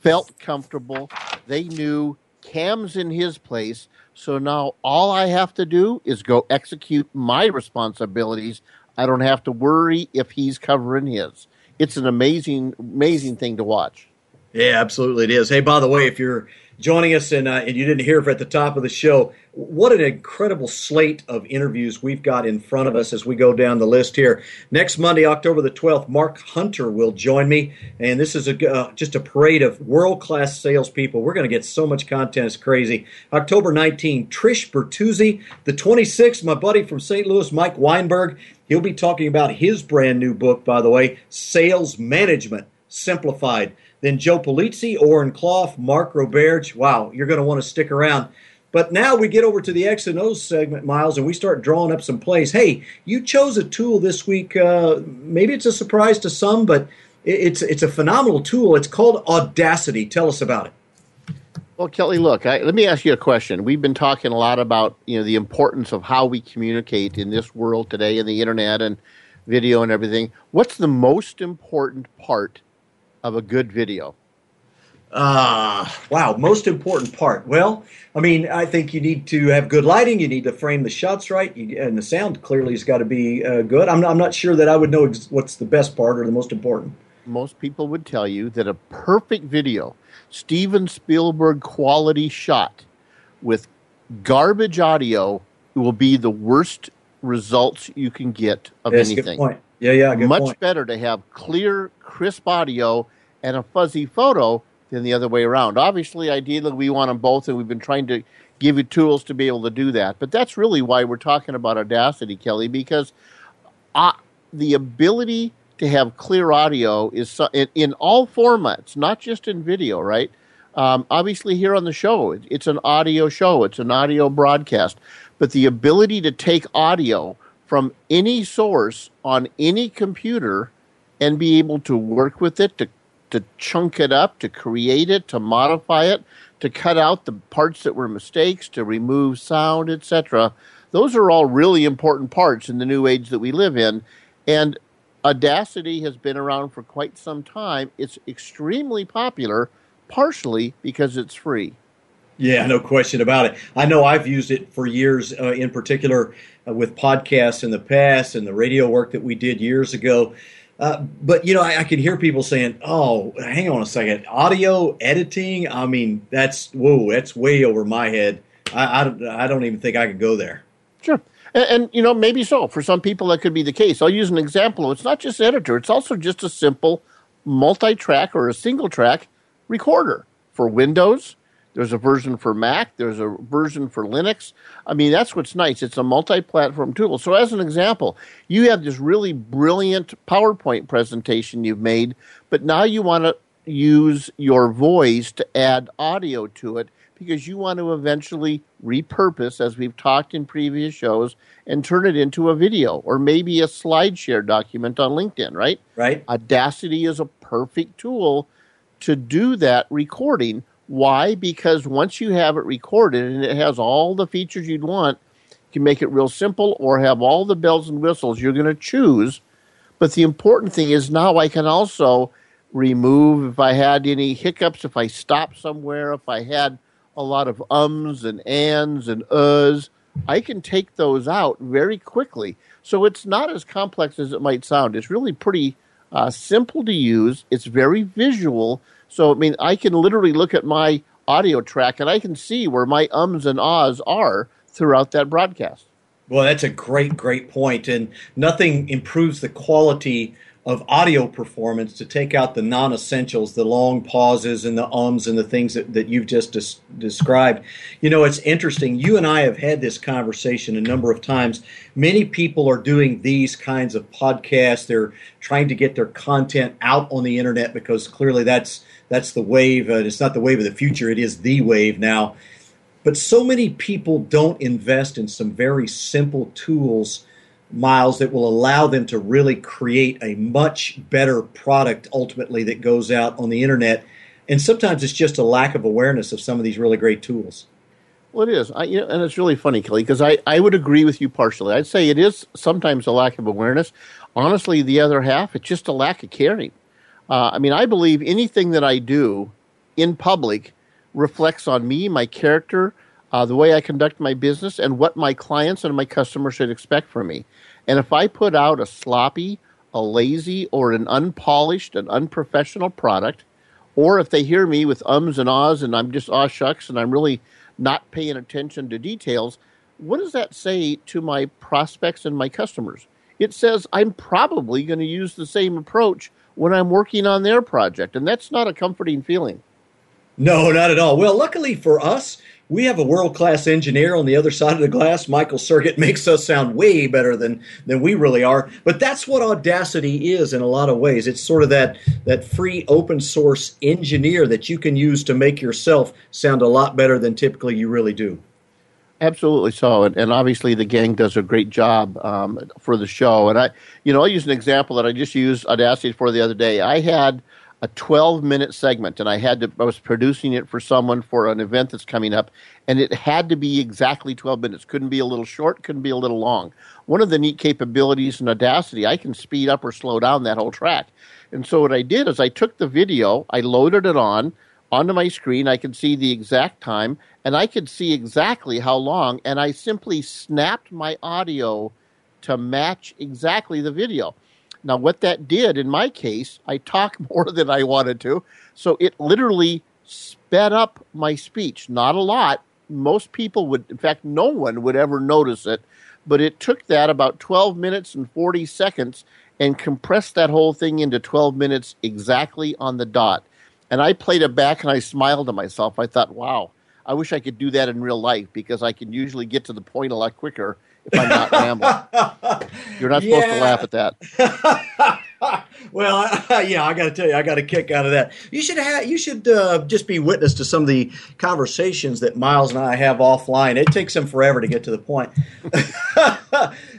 felt comfortable. They knew Cam's in his place. So now all I have to do is go execute my responsibilities. I don't have to worry if he's covering his. It's an amazing, amazing thing to watch. Yeah, absolutely it is. Hey, by the way, if you're joining us and, uh, and you didn't hear it at the top of the show, what an incredible slate of interviews we've got in front of us as we go down the list here. Next Monday, October the twelfth, Mark Hunter will join me, and this is a, uh, just a parade of world-class salespeople. We're going to get so much content, it's crazy. October nineteenth, Trish Bertuzzi. The twenty-sixth, my buddy from Saint Louis, Mike Weinberg. He'll be talking about his brand new book, by the way, Sales Management Simplified. Then Joe Pulizzi, Oren Clough, Mark Roberge. Wow, you're going to want to stick around. But now we get over to the X and O's segment, Miles, and we start drawing up some plays. Hey, you chose a tool this week. Uh, maybe it's a surprise to some, but it's it's a phenomenal tool. It's called Audacity. Tell us about it. Well, Kelly, look, I, let me ask you a question. We've been talking a lot about, you know, the importance of how we communicate in this world today and the internet and video and everything. What's the most important part of a good video? Uh, wow, most important part. Well, I mean, I think you need to have good lighting. You need to frame the shots right, you, and the sound clearly has got to be uh, good. I'm not, I'm not sure that I would know ex- what's the best part or the most important. Most people would tell you that a perfect video, Steven Spielberg quality shot with garbage audio, will be the worst results you can get of yes, anything. Good point. Yeah, yeah, good Much point. Better to have clear, crisp audio and a fuzzy photo than the other way around. Obviously, ideally, we want them both, and we've been trying to give you tools to be able to do that. But that's really why we're talking about Audacity, Kelly, because uh, the ability to have clear audio is so, in, in all formats, not just in video, right? Um, obviously, here on the show, it, it's an audio show. It's an audio broadcast. But the ability to take audio from any source on any computer and be able to work with it, to to chunk it up, to create it, to modify it, to cut out the parts that were mistakes, to remove sound, et cetera. Those are all really important parts in the new age that we live in. And Audacity has been around for quite some time. It's extremely popular, partially because it's free. Yeah, no question about it. I know I've used it for years, uh, in particular uh, with podcasts in the past and the radio work that we did years ago. Uh, but, you know, I, I can hear people saying, oh, hang on a second, audio editing? I mean, that's, whoa, that's way over my head. I, I, don't, I don't even think I could go there. Sure. And, and, you know, maybe so. For some people, that could be the case. I'll use an example. It's not just editor. It's also just a simple multi-track or a single-track recorder for Windows. There's a version for Mac. There's a version for Linux. I mean, that's what's nice. It's a multi-platform tool. So as an example, you have this really brilliant PowerPoint presentation you've made, but now you want to use your voice to add audio to it because you want to eventually repurpose, as we've talked in previous shows, and turn it into a video or maybe a SlideShare document on LinkedIn, right? Right. Audacity is a perfect tool to do that recording. Why? Because once you have it recorded and it has all the features you'd want, you can make it real simple or have all the bells and whistles you're going to choose. But the important thing is now I can also remove if I had any hiccups, if I stopped somewhere, if I had a lot of ums and ands and uhs. I can take those out very quickly. So it's not as complex as it might sound. It's really pretty uh, simple to use. It's very visual. So, I mean, I can literally look at my audio track and I can see where my ums and ahs are throughout that broadcast. Well, that's a great, great point. And nothing improves the quality of audio performance to take out the non-essentials, the long pauses and the ums and the things that, that you've just des- described. You know, it's interesting. You and I have had this conversation a number of times. Many people are doing these kinds of podcasts. They're trying to get their content out on the internet because clearly that's that's the wave. Uh, it's not the wave of the future. It is the wave now. But so many people don't invest in some very simple tools Miles, that will allow them to really create a much better product ultimately that goes out on the internet. And sometimes it's just a lack of awareness of some of these really great tools. Well, it is. I, you know, and it's really funny, Kelly, because I, I would agree with you partially. I'd say it is sometimes a lack of awareness. Honestly, the other half, it's just a lack of caring. Uh, I mean, I believe anything that I do in public reflects on me, my character, Uh, the way I conduct my business, and what my clients and my customers should expect from me. And if I put out a sloppy, a lazy, or an unpolished, an unprofessional product, or if they hear me with ums and ahs and I'm just aw shucks and I'm really not paying attention to details, what does that say to my prospects and my customers? It says I'm probably going to use the same approach when I'm working on their project, and that's not a comforting feeling. No, not at all. Well, luckily for us, we have a world-class engineer on the other side of the glass. Michael Sergett makes us sound way better than, than we really are. But that's what Audacity is in a lot of ways. It's sort of that, that free open-source engineer that you can use to make yourself sound a lot better than typically you really do. Absolutely so. And, and obviously the gang does a great job um, for the show. And I, you know, I'll use an example that I just used Audacity for the other day. I had a twelve-minute segment, and I had to. I was producing it for someone for an event that's coming up, and it had to be exactly twelve minutes. Couldn't be a little short, couldn't be a little long. One of the neat capabilities in Audacity, I can speed up or slow down that whole track. And so what I did is I took the video, I loaded it on, onto my screen. I could see the exact time, and I could see exactly how long, and I simply snapped my audio to match exactly the video. Now, what that did, in my case, I talked more than I wanted to, so it literally sped up my speech. Not a lot. Most people would, in fact, no one would ever notice it, but it took that about twelve minutes and forty seconds and compressed that whole thing into twelve minutes exactly on the dot. And I played it back and I smiled to myself. I thought, wow, I wish I could do that in real life because I can usually get to the point a lot quicker if I'm not rambling. You're not supposed yeah. to laugh at that. Well, I, yeah, I got to tell you, I got a kick out of that. You should have, you should uh, just be witness to some of the conversations that Miles and I have offline. It takes him forever to get to the point.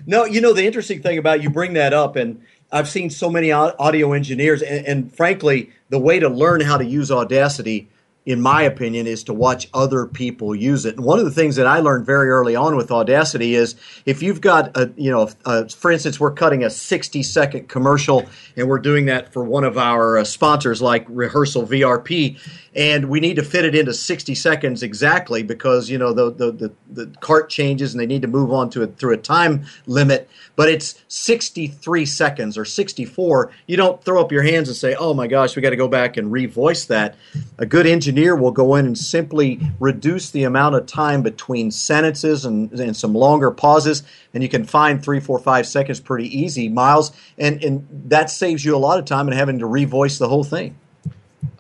No, you know, the interesting thing about you bring that up, and I've seen so many audio engineers, and, and frankly, the way to learn how to use Audacity, in my opinion, is to watch other people use it. And one of the things that I learned very early on with Audacity is if you've got, a, you know, a, for instance, we're cutting a sixty-second commercial, and we're doing that for one of our sponsors like Rehearsal V R P, and we need to fit it into sixty seconds exactly because, you know, the the, the, the cart changes and they need to move on to it through a time limit, but it's sixty-three seconds or sixty-four. You don't throw up your hands and say, oh, my gosh, we got to go back and revoice that. A good engineer will go in and simply reduce the amount of time between sentences and, and some longer pauses, and you can find three, four, five seconds pretty easy, Miles, and, and that saves you a lot of time and having to revoice the whole thing.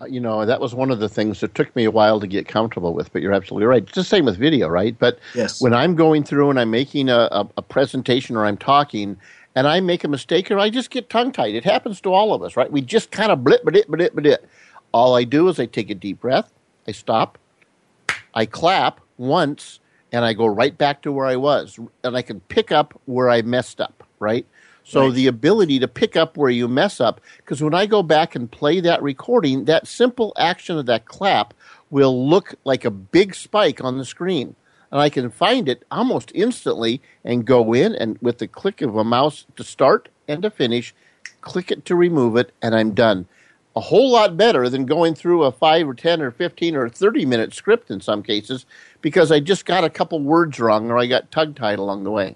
You know, that was one of the things that took me a while to get comfortable with, but you're absolutely right. It's the same with video, right? But yes. When I'm going through and I'm making a, a, a presentation or I'm talking and I make a mistake or I just get tongue-tied, it happens to all of us, right? We just kind of blip, blip, blip, blip. All I do is I take a deep breath, I stop, I clap once, and I go right back to where I was. And I can pick up where I messed up, right? So right. The ability to pick up where you mess up, because when I go back and play that recording, that simple action of that clap will look like a big spike on the screen. And I can find it almost instantly and go in and with the click of a mouse to start and to finish, click it to remove it, and I'm done. A whole lot better than going through a five or ten or fifteen or thirty-minute script in some cases because I just got a couple words wrong or I got tongue-tied along the way.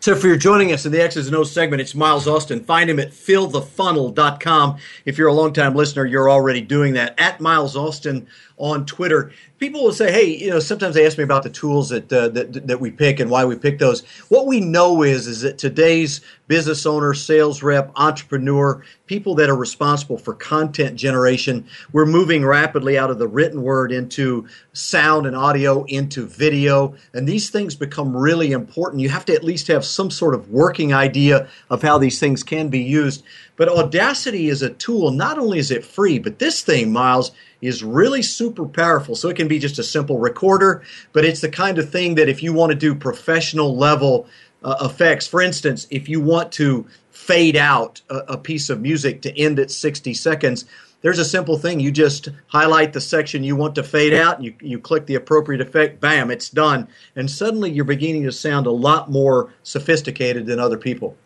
So if you're joining us in the X's and O's segment, it's Miles Austin. Find him at fill the funnel dot com. If you're a longtime listener, you're already doing that. At Miles Austin on Twitter. People will say, hey, you know, sometimes they ask me about the tools that uh, that, that we pick and why we pick those. What we know is, is that today's business owner, sales rep, entrepreneur, people that are responsible for content generation, we're moving rapidly out of the written word into sound and audio, into video, and these things become really important. You have to at least have some sort of working idea of how these things can be used. But Audacity is a tool. Not only is it free, but this thing, Miles, is really super powerful. So it can be just a simple recorder, but it's the kind of thing that if you want to do professional level uh, effects. For instance, if you want to fade out a, a piece of music to end at sixty seconds, there's a simple thing. You just highlight the section you want to fade out, and you, you click the appropriate effect, bam, it's done. And suddenly you're beginning to sound a lot more sophisticated than other people.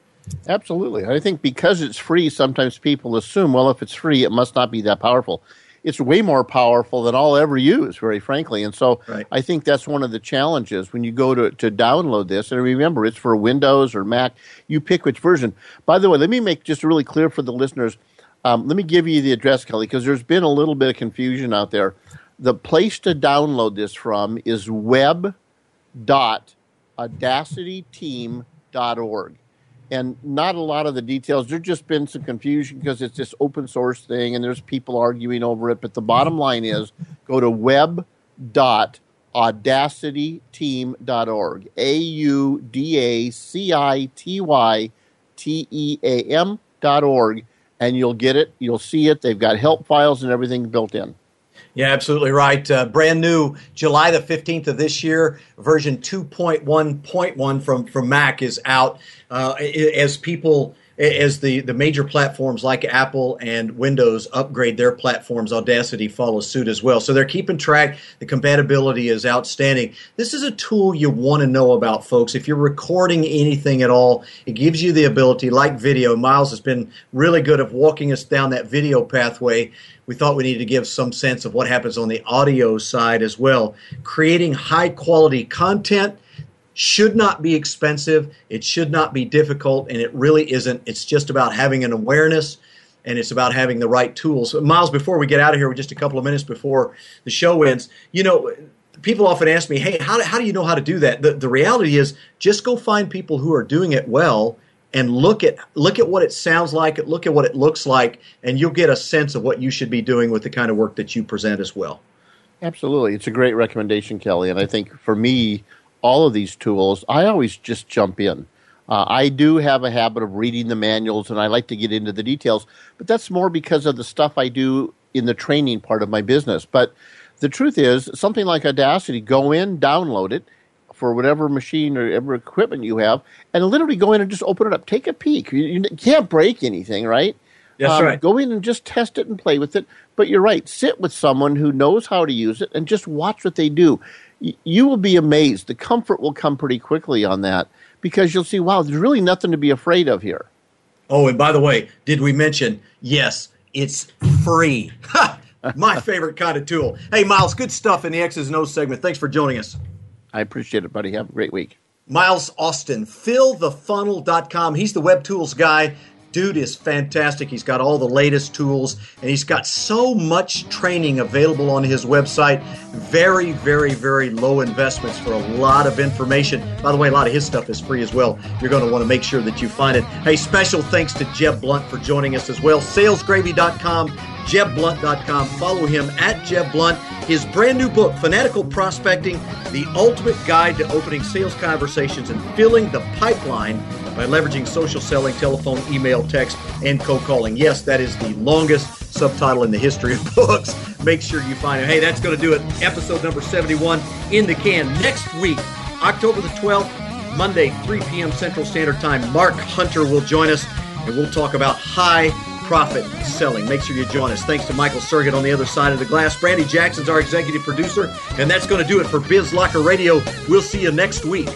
Absolutely. I think because it's free, sometimes people assume, well, if it's free, it must not be that powerful. It's way more powerful than I'll ever use, very frankly. And so right. I think that's one of the challenges when you go to, to download this. And remember, it's for Windows or Mac. You pick which version. By the way, let me make just really clear for the listeners. Um, let me give you the address, Kelly, because there's been a little bit of confusion out there. The place to download this from is web dot audacity team dot org. And not a lot of the details. There's just been some confusion because it's this open source thing and there's people arguing over it. But the bottom line is go to web dot audacity team dot org, A U D A C I T Y T E A M dot org. And you'll get it. You'll see it. They've got help files and everything built in. Yeah, absolutely right. Uh, brand new, July the fifteenth of this year, version two point one point one from, from Mac is out. Uh, as people, as the, the major platforms like Apple and Windows upgrade their platforms, Audacity follows suit as well. So they're keeping track. The compatibility is outstanding. This is a tool you want to know about, folks. If you're recording anything at all, it gives you the ability, like video. Miles has been really good at walking us down that video pathway. We thought we needed to give some sense of what happens on the audio side as well. Creating high-quality content should not be expensive. It should not be difficult, and it really isn't. It's just about having an awareness, and it's about having the right tools. Miles, before we get out of here, we're just a couple of minutes before the show ends. You know, people often ask me, hey, how, how do you know how to do that? The, the reality is just go find people who are doing it well and look at look at what it sounds like, look at what it looks like, and you'll get a sense of what you should be doing with the kind of work that you present as well. Absolutely. It's a great recommendation, Kelly. And I think for me, all of these tools, I always just jump in. Uh, I do have a habit of reading the manuals, and I like to get into the details, but that's more because of the stuff I do in the training part of my business. But the truth is, something like Audacity, go in, download it, for whatever machine or whatever equipment you have, and literally go in and just open it up. Take a peek. You, you can't break anything, right? That's um, right. Go in and just test it and play with it. But you're right. Sit with someone who knows how to use it and just watch what they do. Y- you will be amazed. The comfort will come pretty quickly on that because you'll see, wow, there's really nothing to be afraid of here. Oh, and by the way, did we mention, yes, it's free. My favorite kind of tool. Hey, Miles, good stuff in the X's and O's segment. Thanks for joining us. I appreciate it, buddy. Have a great week. Miles Austin, fill the funnel dot com. He's the web tools guy. Dude is fantastic. He's got all the latest tools, and he's got so much training available on his website. Very, very, very low investments for a lot of information. By the way, a lot of his stuff is free as well. You're going to want to make sure that you find it. Hey, special thanks to Jeb Blount for joining us as well. sales gravy dot com, jeb blount dot com. Follow him at Jeb Blount. His brand new book, Fanatical Prospecting, The Ultimate Guide to Opening Sales Conversations and Filling the Pipeline by Leveraging Social Selling, Telephone, Email, Text, and Cold Calling. Yes, that is the longest subtitle in the history of books. Make sure you find it. Hey, that's going to do it. Episode number seventy-one in the can. Next week, October the twelfth, Monday, three p.m. Central Standard Time, Mark Hunter will join us, and we'll talk about high profit selling. Make sure you join us. Thanks to Michael Sergett on the other side of the glass. Brandy Jackson's our executive producer, and that's going to do it for Biz Locker Radio. We'll see you next week.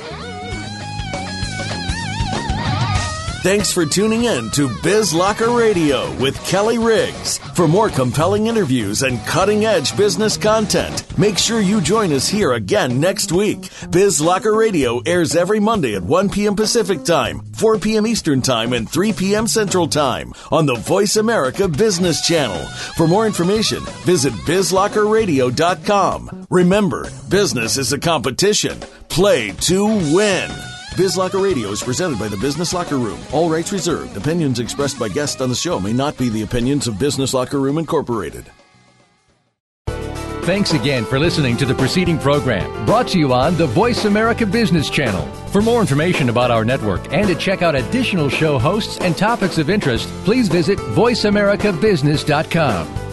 Thanks for tuning in to Biz Locker Radio with Kelly Riggs. For more compelling interviews and cutting-edge business content, make sure you join us here again next week. Biz Locker Radio airs every Monday at one p.m. Pacific Time, four p.m. Eastern Time, and three p.m. Central Time on the Voice America Business Channel. For more information, visit biz locker radio dot com. Remember, business is a competition. Play to win. Biz Locker Radio is presented by the Business Locker Room. All rights reserved. Opinions expressed by guests on the show may not be the opinions of Business Locker Room Incorporated. Thanks again for listening to the preceding program, brought to you on the Voice America Business Channel. For more information about our network and to check out additional show hosts and topics of interest, please visit voice america business dot com.